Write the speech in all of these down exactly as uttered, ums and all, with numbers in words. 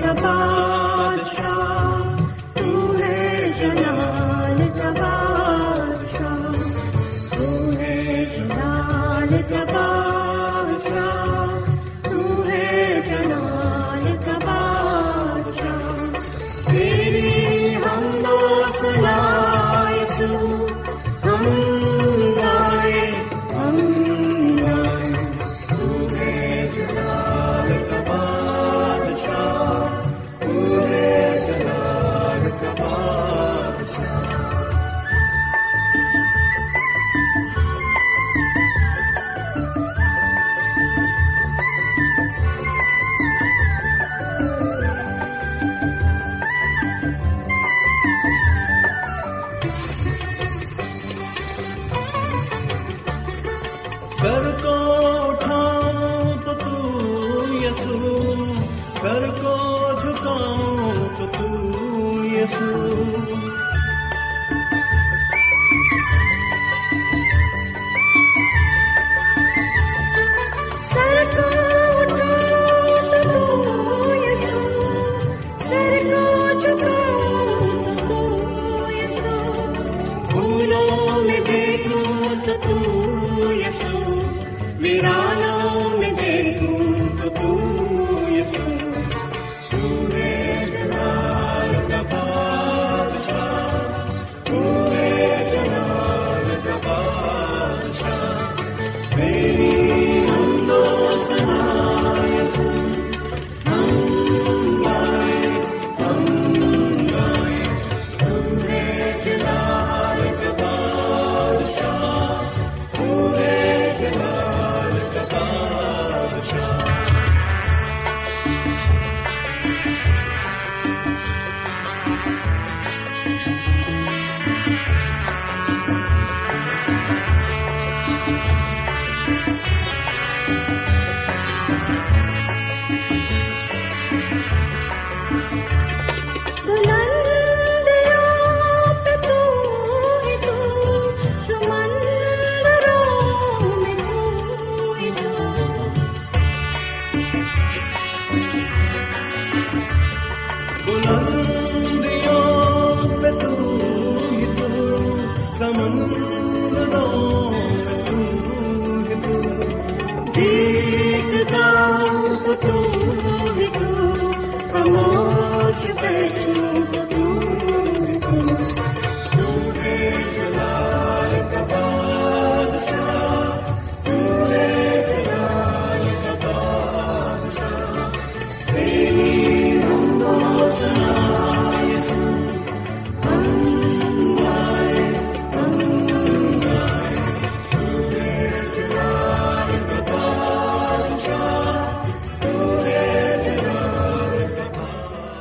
کا بادشاہ تو ہے، جلال کا بادشاہ تو ہے، جلال کا بادشاہ تو ہے، جلال کا بادشاہ تیری حمد و ثنا یسوع، ہم گائے ہم گائے، تو ہے جلال کا بادشاہ، سر کو جھکاؤں تو تو یسوع، سر کو اٹھاؤں تو تو یسوع، سر کو جھکاؤں تو یسوع، پھولوں میں دیکھوں تو تو یسوع، ویرانوں میں دیکھوں تو تو یسوع،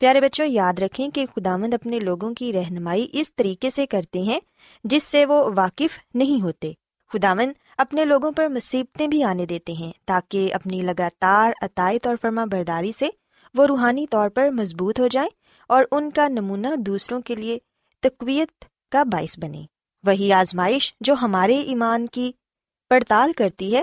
پیارے بچوں، یاد رکھیں کہ خداوند اپنے لوگوں کی رہنمائی اس طریقے سے کرتے ہیں جس سے وہ واقف نہیں ہوتے۔ خداوند اپنے لوگوں پر مصیبتیں بھی آنے دیتے ہیں تاکہ اپنی لگاتار اطاعت اور فرما برداری سے وہ روحانی طور پر مضبوط ہو جائیں اور ان کا نمونہ دوسروں کے لیے تقویت کا باعث بنے۔ وہی آزمائش جو ہمارے ایمان کی پڑتال کرتی ہے،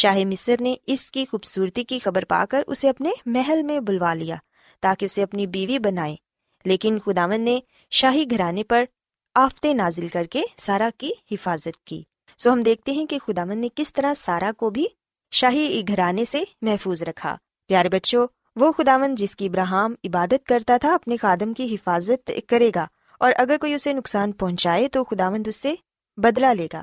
شاہ مصر نے اس کی خوبصورتی کی خبر پا کر اسے اپنے محل میں بلوا لیا تاکہ اسے اپنی بیوی بنائے، لیکن خداوند نے شاہی گھرانے پر آفتیں نازل کر کے سارہ کی حفاظت کی۔ سو ہم دیکھتے ہیں کہ خداوند نے کس طرح سارہ کو بھی شاہی گھرانے سے محفوظ رکھا۔ پیارے بچوں، وہ خداوند جس کی ابراہیم عبادت کرتا تھا اپنے خادم کی حفاظت کرے گا، اور اگر کوئی اسے نقصان پہنچائے تو خداوند اس سے بدلہ لے گا۔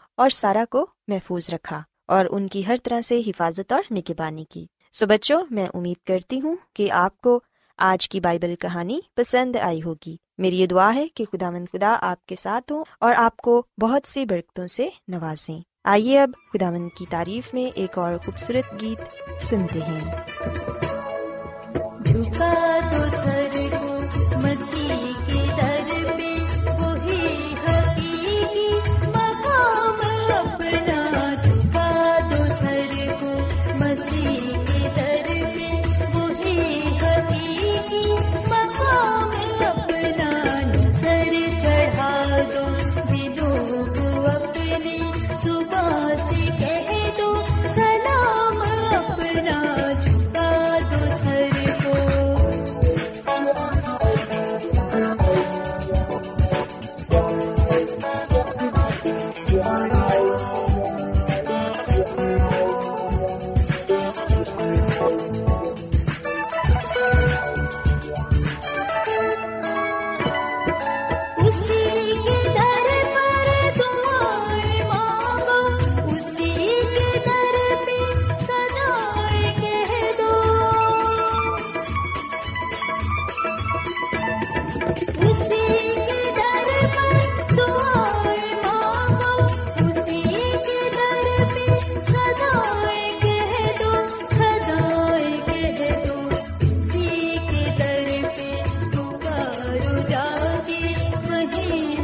اور سارہ کو محفوظ رکھا اور ان کی ہر طرح سے حفاظت اور نگہبانی کی۔ سو بچوں، میں امید کرتی ہوں کہ آپ کو آج کی بائبل کہانی پسند آئی ہوگی۔ میری یہ دعا ہے کہ خداوند خدا آپ کے ساتھ ہوں اور آپ کو بہت سی برکتوں سے نوازیں۔ آئیے اب خداوند کی تعریف میں ایک اور خوبصورت گیت سنتے ہیں۔ جھکا دو سر کو مسیح کے در پہ، وہی حقیقی مقام اپنا۔ جھکا دو سر کو مسیح کے در پہ، وہی حقیقی مقام اپنا۔ سر چڑھا دو دلوں کو اپنے، صبح سے کہہ دو سلام اپنا۔ جھکا دو سر کو، اسی کے در پر تمہارے ماں باپ، اسی کے در پہ سدائے کہہ دو۔ اسی کے در پر تمہارے ماں باپ، اسی کے در پہ سدائے کہہ دو، سدائے کہہ دو۔ اسی کے در پہ پکارو جا کے، وہیں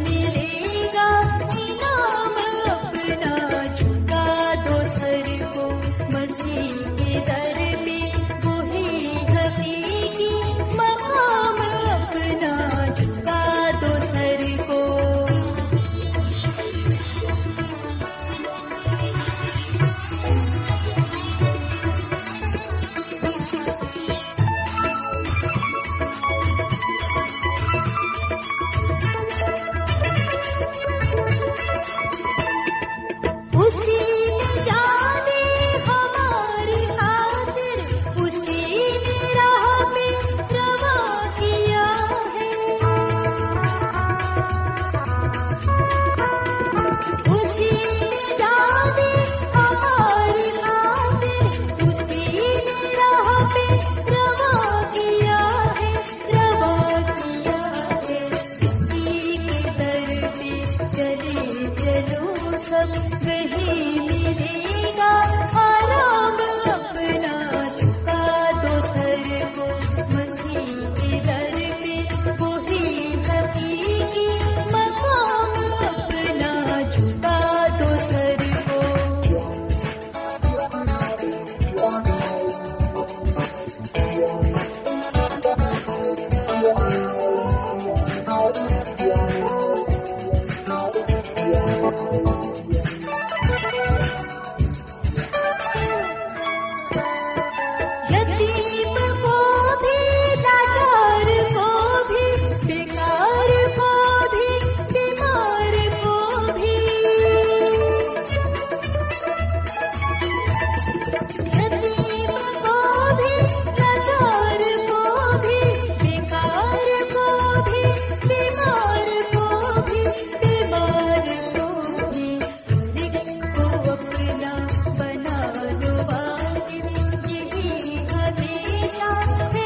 ملے گا انعام اپنا۔ جھکا دو سر کو مسیح کے در پہ، وہی حقیقی مقام اپنا۔ جھکا دو سر کو، اسی نے جانے ہماری خاطر، اسی نے راہ پہ روا کیا ہے۔ اسی نے جانے ہماری خاطر، اسی نے راہ پہ روا کیا ہے، روا کیا ہے۔ اسی کے در پہ چلے چلو سب، وہیں ملے گا آرام اپنا۔ جھکا دو سر کو مسیح کے در پہ، وہی حقیقی مقام اپنا۔ جھکا دو سر کو، یتیم کو بھی، لاچار کو بھی، بیکار کو بھی، بیمار کو بھی۔ یتیم کو بھی، لاچار کو بھی، بیکار کو بھی، بیمار کو بھی، بیمار کو بھی۔ ہر ایک کو اپنا بنا لو واجب، یہی ہمیشہ ہے کام اپنا۔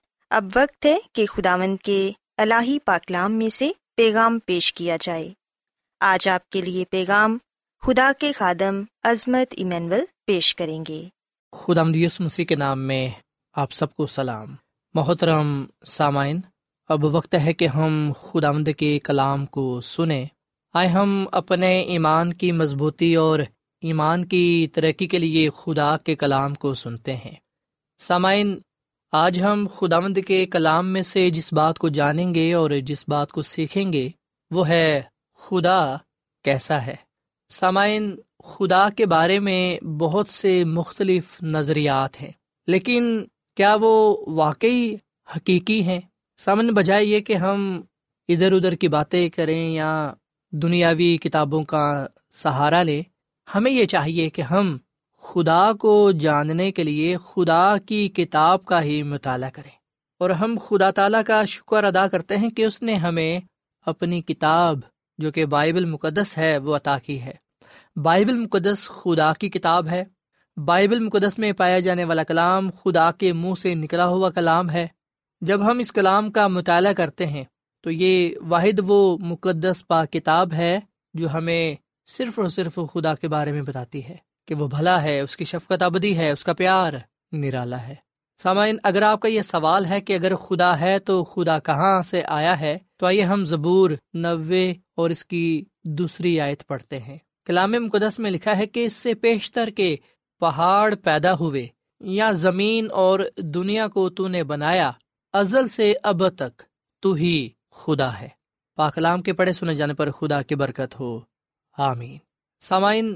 اب وقت ہے کہ خداوند کے الہی پاکلام میں سے پیغام پیش کیا جائے۔ آج آپ کے لیے پیغام خدا کے خادم عظمت ایمینول پیش کریں گے۔ خداوند یسوع مسیح کے نام میں آپ سب کو سلام۔ محترم سامعین، اب وقت ہے کہ ہم خداوند کے کلام کو سنیں۔ آئے ہم اپنے ایمان کی مضبوطی اور ایمان کی ترقی کے لیے خدا کے کلام کو سنتے ہیں۔ سامعین، آج ہم خداوند کے کلام میں سے جس بات کو جانیں گے اور جس بات کو سیکھیں گے وہ ہے خدا کیسا ہے۔ سامعین، خدا کے بارے میں بہت سے مختلف نظریات ہیں، لیکن کیا وہ واقعی حقیقی ہیں؟ سامعین، بجائے یہ کہ ہم ادھر ادھر کی باتیں کریں یا دنیاوی کتابوں کا سہارا لیں، ہمیں یہ چاہیے کہ ہم خدا کو جاننے کے لیے خدا کی کتاب کا ہی مطالعہ کریں، اور ہم خدا تعالیٰ کا شکر ادا کرتے ہیں کہ اس نے ہمیں اپنی کتاب جو کہ بائبل مقدس ہے وہ عطا کی ہے۔ بائبل مقدس خدا کی کتاب ہے۔ بائبل مقدس میں پایا جانے والا کلام خدا کے منہ سے نکلا ہوا کلام ہے۔ جب ہم اس کلام کا مطالعہ کرتے ہیں تو یہ واحد وہ مقدس پاک کتاب ہے جو ہمیں صرف اور صرف خدا کے بارے میں بتاتی ہے کہ وہ بھلا ہے، اس کی شفقت ابدی ہے، اس کا پیار نرالا ہے۔ سامعین، اگر آپ کا یہ سوال ہے کہ اگر خدا ہے تو خدا کہاں سے آیا ہے، تو آئیے ہم زبور نوے اور اس کی دوسری آیت پڑھتے ہیں۔ کلام مقدس میں لکھا ہے کہ اس سے پیشتر کے پہاڑ پیدا ہوئے، یا زمین اور دنیا کو تو نے بنایا، ازل سے اب تک تو ہی خدا ہے۔ پاک کلام کے پڑھے سنے جانے پر خدا کی برکت ہو، آمین۔ سامعین،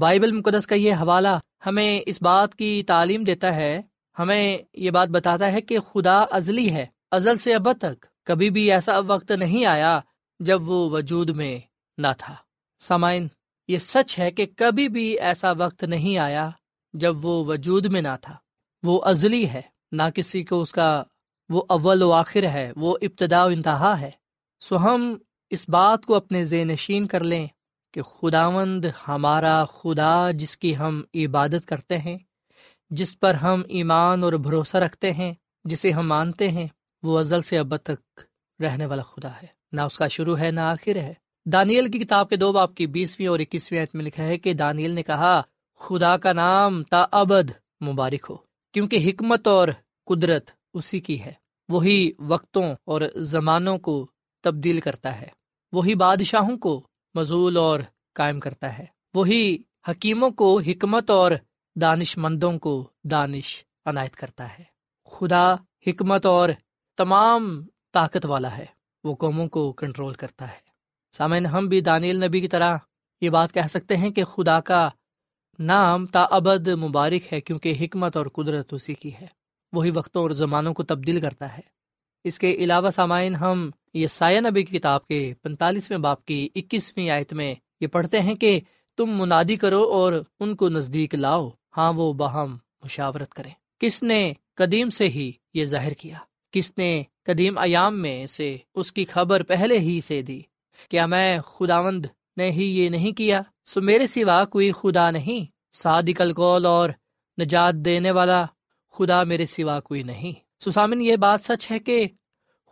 بائبل مقدس کا یہ حوالہ ہمیں اس بات کی تعلیم دیتا ہے، ہمیں یہ بات بتاتا ہے کہ خدا ازلی ہے، ازل سے اب تک کبھی بھی ایسا وقت نہیں آیا جب وہ وجود میں نہ تھا۔ سامعین، یہ سچ ہے کہ کبھی بھی ایسا وقت نہیں آیا جب وہ وجود میں نہ تھا۔ وہ ازلی ہے، نہ کسی کو اس کا، وہ اول و آخر ہے، وہ ابتدا و انتہا ہے۔ سو ہم اس بات کو اپنے ذہن نشین کر لیں کہ خداوند ہمارا خدا جس کی ہم عبادت کرتے ہیں، جس پر ہم ایمان اور بھروسہ رکھتے ہیں، جسے ہم مانتے ہیں، وہ ازل سے اب تک رہنے والا خدا ہے، نہ اس کا شروع ہے نہ آخر ہے۔ دانیل کی کتاب کے دو باب کی بیسویں اور اکیسویں آیت میں لکھا ہے کہ دانیل نے کہا، خدا کا نام تا ابد مبارک ہو، کیونکہ حکمت اور قدرت اسی کی ہے، وہی وقتوں اور زمانوں کو تبدیل کرتا ہے، وہی بادشاہوں کو مزول اور قائم کرتا ہے، وہی حکیموں کو حکمت اور دانش مندوں کو دانش عنایت کرتا ہے۔ خدا حکمت اور تمام طاقت والا ہے، وہ قوموں کو کنٹرول کرتا ہے۔ سامعین، ہم بھی دانیل نبی کی طرح یہ بات کہہ سکتے ہیں کہ خدا کا نام تا ابد مبارک ہے، کیونکہ حکمت اور قدرت اسی کی ہے، وہی وقتوں اور زمانوں کو تبدیل کرتا ہے۔ اس کے علاوہ سامعین، ہم یسعیاہ نبی کی کتاب کے پینتالیسویں باب کی اکیسویں آیت میں یہ پڑھتے ہیں کہ تم منادی کرو اور ان کو نزدیک لاؤ، ہاں وہ باہم مشاورت کریں۔ کس نے قدیم سے ہی یہ ظاہر کیا؟ کس نے قدیم ایام میں سے اس کی خبر پہلے ہی سے دی؟ کیا میں خداوند نے ہی یہ نہیں کیا؟ سو میرے سوا کوئی خدا نہیں، صادق القول اور نجات دینے والا خدا میرے سوا کوئی نہیں۔ سو سامن، یہ بات سچ ہے کہ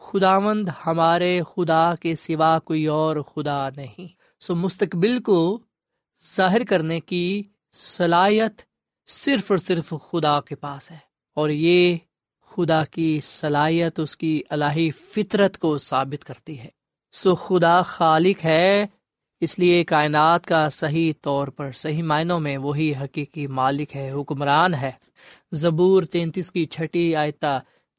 خداوند ہمارے خدا کے سوا کوئی اور خدا نہیں۔ سو مستقبل کو ظاہر کرنے کی صلاحیت صرف اور صرف خدا کے پاس ہے، اور یہ خدا کی صلاحیت اس کی الہی فطرت کو ثابت کرتی ہے۔ سو خدا خالق ہے، اس لیے کائنات کا صحیح طور پر، صحیح معنوں میں وہی حقیقی مالک ہے، حکمران ہے۔ زبور تینتیس کی چھٹی آیتہ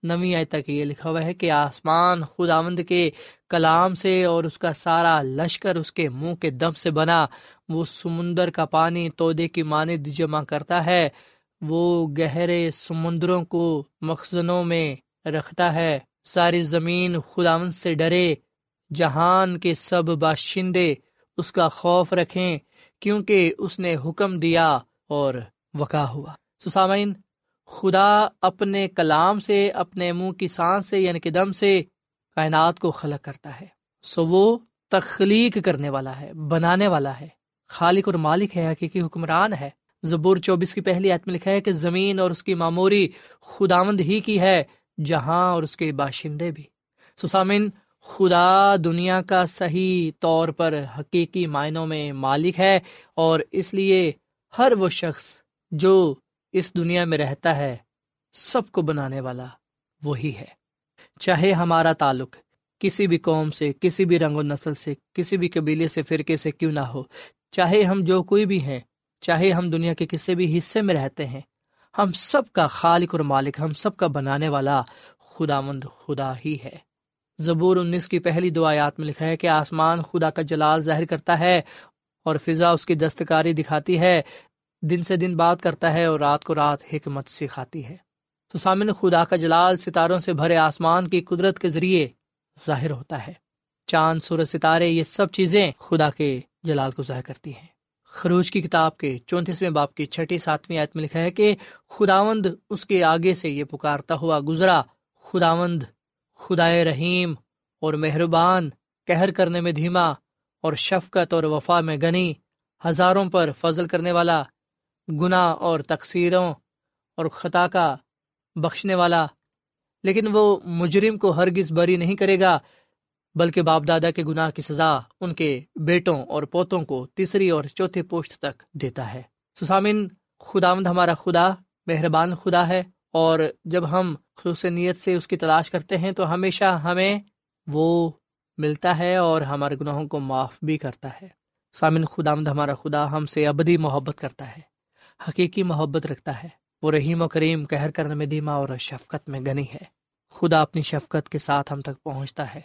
نویں آیتہ کی یہ لکھا ہوا ہے کہ آسمان خداوند کے کلام سے اور اس کا سارا لشکر اس کے منہ کے دم سے بنا۔ وہ سمندر کا پانی تودے کی مانند جمع کرتا ہے، وہ گہرے سمندروں کو مخزنوں میں رکھتا ہے۔ ساری زمین خداوند سے ڈرے، جہان کے سب باشندے اس کا خوف رکھیں، کیونکہ اس نے حکم دیا اور وقع ہوا۔ سو سامعین، خدا اپنے کلام سے، اپنے منہ کی سانس سے یعنی کہ دم سے کائنات کو خلق کرتا ہے۔ سو وہ تخلیق کرنے والا ہے، بنانے والا ہے، خالق اور مالک ہے، حقیقی حکمران ہے۔ زبور چوبیس کی پہلی آیت میں لکھا ہے کہ زمین اور اس کی معموری خداوند ہی کی ہے، جہاں اور اس کے باشندے بھی۔ سو سامعین، خدا دنیا کا صحیح طور پر حقیقی معنوں میں مالک ہے، اور اس لیے ہر وہ شخص جو اس دنیا میں رہتا ہے سب کو بنانے والا وہی ہے۔ چاہے ہمارا تعلق کسی بھی قوم سے، کسی بھی رنگ و نسل سے، کسی بھی قبیلے سے، فرقے سے کیوں نہ ہو، چاہے ہم جو کوئی بھی ہیں، چاہے ہم دنیا کے کسی بھی حصے میں رہتے ہیں، ہم سب کا خالق اور مالک، ہم سب کا بنانے والا خداوند خدا ہی ہے۔ زبور انیس کی پہلی دو آیات میں لکھا ہے کہ آسمان خدا کا جلال ظاہر کرتا ہے اور فضا اس کی دستکاری دکھاتی ہے، دن سے دن بات کرتا ہے اور رات کو رات حکمت سکھاتی ہے۔ تو سامنے خدا کا جلال ستاروں سے بھرے آسمان کی قدرت کے ذریعے ظاہر ہوتا ہے۔ چاند، سورج، ستارے، یہ سب چیزیں خدا کے جلال کو ظاہر کرتی ہیں۔ خروج کی کتاب کے چونتیسویں باب کی چھٹی ساتویں آیت میں لکھا ہے کہ خداوند اس کے آگے سے یہ پکارتا ہوا گزرا، خداوند خدائے رحیم اور مہربان، قہر کرنے میں دھیما اور شفقت اور وفا میں گنی، ہزاروں پر فضل کرنے والا، گناہ اور تقصیروں اور خطا کا بخشنے والا، لیکن وہ مجرم کو ہرگز بری نہیں کرے گا، بلکہ باپ دادا کے گناہ کی سزا ان کے بیٹوں اور پوتوں کو تیسری اور چوتھی پشت تک دیتا ہے۔ سامعین، خداوند ہمارا خدا مہربان خدا ہے، اور جب ہم خلوص نیت سے اس کی تلاش کرتے ہیں تو ہمیشہ ہمیں وہ ملتا ہے اور ہمارے گناہوں کو معاف بھی کرتا ہے۔ سامعین، خداوند ہمارا خدا ہم سے ابدی محبت کرتا ہے، حقیقی محبت رکھتا ہے۔ وہ رحیم و کریم، قہر کرنے میں دھیما اور شفقت میں غنی ہے۔ خدا اپنی شفقت کے ساتھ ہم تک پہنچتا ہے۔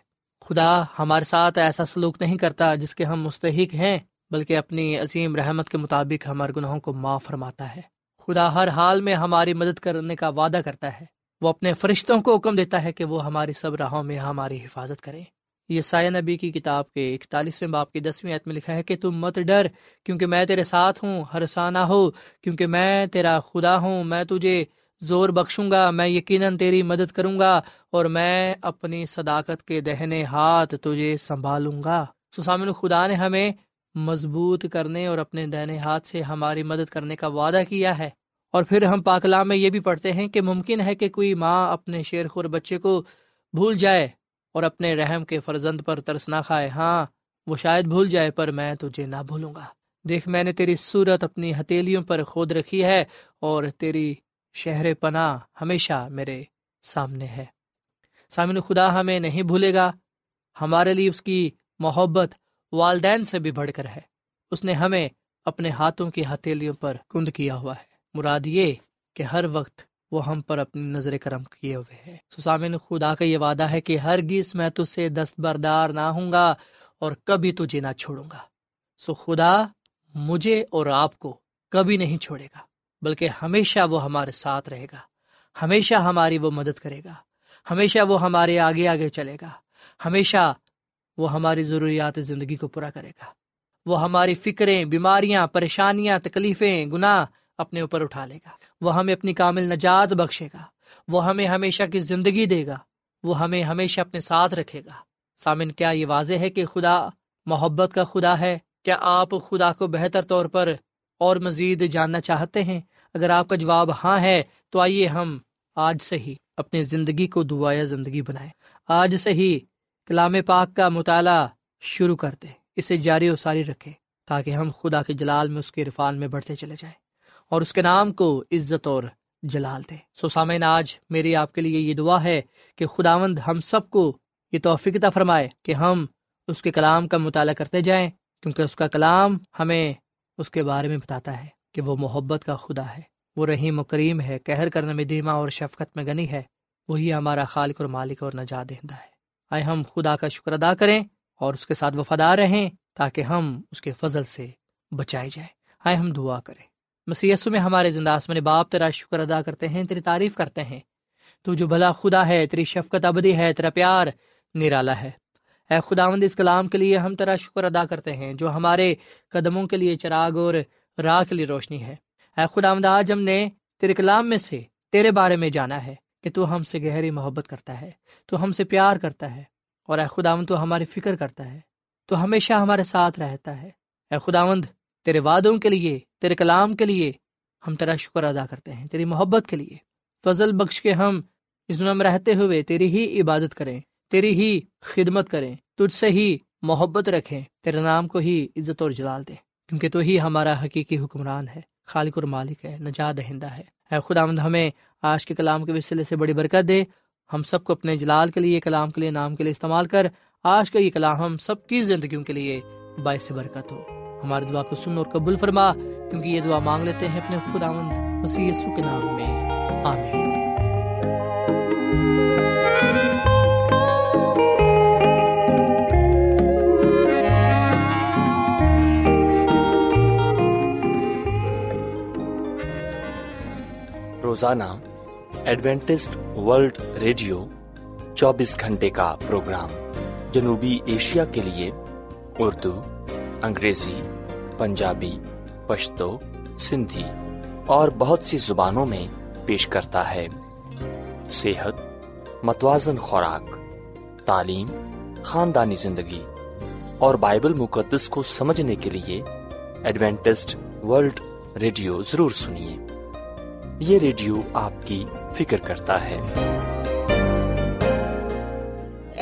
خدا ہمارے ساتھ ایسا سلوک نہیں کرتا جس کے ہم مستحق ہیں، بلکہ اپنی عظیم رحمت کے مطابق ہمارے گناہوں کو معاف فرماتا ہے۔ خدا ہر حال میں ہماری مدد کرنے کا وعدہ کرتا ہے۔ وہ اپنے فرشتوں کو حکم دیتا ہے کہ وہ ہماری سب راہوں میں ہماری حفاظت کریں۔ یسایا نبی کی کتاب کے اکتالیسویں باب کی دسویں آیت میں لکھا ہے کہ تم مت ڈر، کیونکہ میں تیرے ساتھ ہوں، ہراساں نہ ہو، کیونکہ میں تیرا خدا ہوں، میں تجھے زور بخشوں گا، میں یقیناً تیری مدد کروں گا، اور میں اپنی صداقت کے دہنے ہاتھ تجھے سنبھالوں گا۔ سو سامعین، خدا نے ہمیں مضبوط کرنے اور اپنے دہنے ہاتھ سے ہماری مدد کرنے کا وعدہ کیا ہے۔ اور پھر ہم پاک کلام میں یہ بھی پڑھتے ہیں کہ ممکن ہے کہ کوئی ماں اپنے شیر خور بچے کو بھول جائے اور اپنے رحم کے فرزند پر ترس نہ کھائے، ہاں وہ شاید بھول جائے پر میں تجھے نہ بھولوں گا، دیکھ میں نے تیری صورت اپنی ہتھیلیوں پر کھود رکھی ہے، اور تیری شہر پناہ ہمیشہ میرے سامنے ہے۔ سامعین، خدا ہمیں نہیں بھولے گا، ہمارے لیے اس کی محبت والدین سے بھی بڑھ کر ہے۔ اس نے ہمیں اپنے ہاتھوں کی ہتھیلیوں پر کند کیا ہوا ہے، مراد یہ کہ ہر وقت وہ ہم پر اپنی نظر کرم کیے ہوئے ہے۔ سو سامعین، خدا کا یہ وعدہ ہے کہ ہرگز میں تجھ سے دست بردار نہ ہوں گا اور کبھی تجھے نہ چھوڑوں گا۔ سو خدا مجھے اور آپ کو کبھی نہیں چھوڑے گا، بلکہ ہمیشہ وہ ہمارے ساتھ رہے گا، ہمیشہ ہماری وہ مدد کرے گا، ہمیشہ وہ ہمارے آگے آگے چلے گا، ہمیشہ وہ ہماری ضروریات زندگی کو پورا کرے گا۔ وہ ہماری فکریں، بیماریاں، پریشانیاں، تکلیفیں، گناہ اپنے اوپر اٹھا لے گا۔ وہ ہمیں اپنی کامل نجات بخشے گا، وہ ہمیں ہمیشہ کی زندگی دے گا، وہ ہمیں ہمیشہ اپنے ساتھ رکھے گا۔ سامعین، کیا یہ واضح ہے کہ خدا محبت کا خدا ہے؟ کیا آپ خدا کو بہتر طور پر اور مزید جاننا چاہتے ہیں؟ اگر آپ کا جواب ہاں ہے تو آئیے ہم آج سے ہی اپنی زندگی کو دعائیں زندگی بنائیں، آج سے ہی کلام پاک کا مطالعہ شروع کر دیں، اسے جاری و ساری رکھیں، تاکہ ہم خدا کے جلال میں، اس کے عرفان میں بڑھتے چلے جائیں اور اس کے نام کو عزت اور جلال دیں۔ سو سامعین، آج میری آپ کے لیے یہ دعا ہے کہ خداوند ہم سب کو یہ توفیق عطا فرمائے کہ ہم اس کے کلام کا مطالعہ کرتے جائیں، کیونکہ اس کا کلام ہمیں اس کے بارے میں بتاتا ہے کہ وہ محبت کا خدا ہے، وہ رحیم و کریم ہے، قہر کرنے میں دھیما اور شفقت میں غنی ہے، وہی ہمارا خالق اور مالک اور نجات دہندہ ہے۔ آئے ہم خدا کا شکر ادا کریں اور اس کے ساتھ وفادار رہیں تاکہ ہم اس کے فضل سے بچائے جائیں۔ آئے ہم دعا کریں۔ مسیح یسوع میں ہمارے زندہ آسمانی باپ، تیرا شکر ادا کرتے ہیں، تیری تعریف کرتے ہیں، تو جو بھلا خدا ہے، تیری شفقت ابدی ہے، تیرا پیار نرالا ہے۔ اے خداوند، اس کلام کے لیے ہم تیرا شکر ادا کرتے ہیں جو ہمارے قدموں کے لیے چراغ اور راہ کے لیے روشنی ہے۔ اے خداوند، آج ہم نے تیرے کلام میں سے تیرے بارے میں جانا ہے کہ تو ہم سے گہری محبت کرتا ہے، تو ہم سے پیار کرتا ہے، اور اے خداوند تو ہماری فکر کرتا ہے، تو ہمیشہ ہمارے ساتھ رہتا ہے۔ اے خداوند، تیرے وعدوں کے لیے، تیرے کلام کے لیے ہم تیرا شکر ادا کرتے ہیں، تیری محبت کے لیے۔ فضل بخش کے ہم اس دنیا میں رہتے ہوئے تیری ہی عبادت کریں، تیری ہی خدمت کریں، تجھ سے ہی محبت رکھیں، تیرے نام کو ہی عزت اور جلال دیں، کیونکہ تو ہی ہمارا حقیقی حکمران ہے، خالق اور مالک ہے، نجات دہندہ ہے۔ اے خداوند، ہمیں آج کے کلام کے وسیلے سے بڑی برکت دے۔ ہم سب کو اپنے جلال کے لیے، کلام کے لیے، نام کے لیے استعمال کر۔ آج کا یہ کلام ہم سب کی زندگیوں کے لیے باعث برکت ہو۔ ہماری دعا کو سن اور قبول فرما، کیونکہ یہ دعا مانگ لیتے ہیں اپنے خداوند مسیح یسوع کے نام میں، آمین۔ روزانہ ایڈوینٹسٹ ورلڈ ریڈیو چوبیس گھنٹے کا پروگرام جنوبی ایشیا کے لیے اردو، انگریزی، پنجابی، پشتو، سندھی اور بہت سی زبانوں میں پیش کرتا ہے۔ صحت، متوازن خوراک، تعلیم، خاندانی زندگی اور بائبل مقدس کو سمجھنے کے لیے ایڈوینٹسٹ ورلڈ ریڈیو ضرور سنیے۔ یہ ریڈیو آپ کی فکر کرتا ہے۔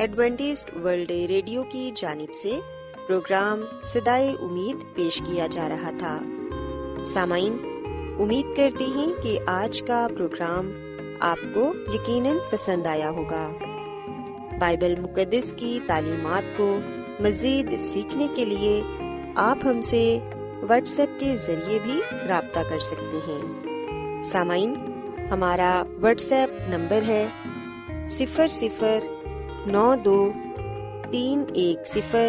ایڈوینٹسٹ ورلڈ ریڈیو کی جانب سے پروگرام صدائے امید پیش کیا جا رہا تھا۔ سامعین، امید کرتے ہیں کہ آج کا پروگرام آپ کو یقیناً پسند آیا ہوگا۔ بائبل مقدس کی تعلیمات کو مزید سیکھنے کے لیے آپ ہم سے واٹس ایپ کے ذریعے بھی رابطہ کر سکتے ہیں۔ سامعین، ہمارا واٹس ایپ نمبر ہے صفر صفر نو دو تین ایک صفر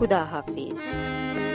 خدا حافظ۔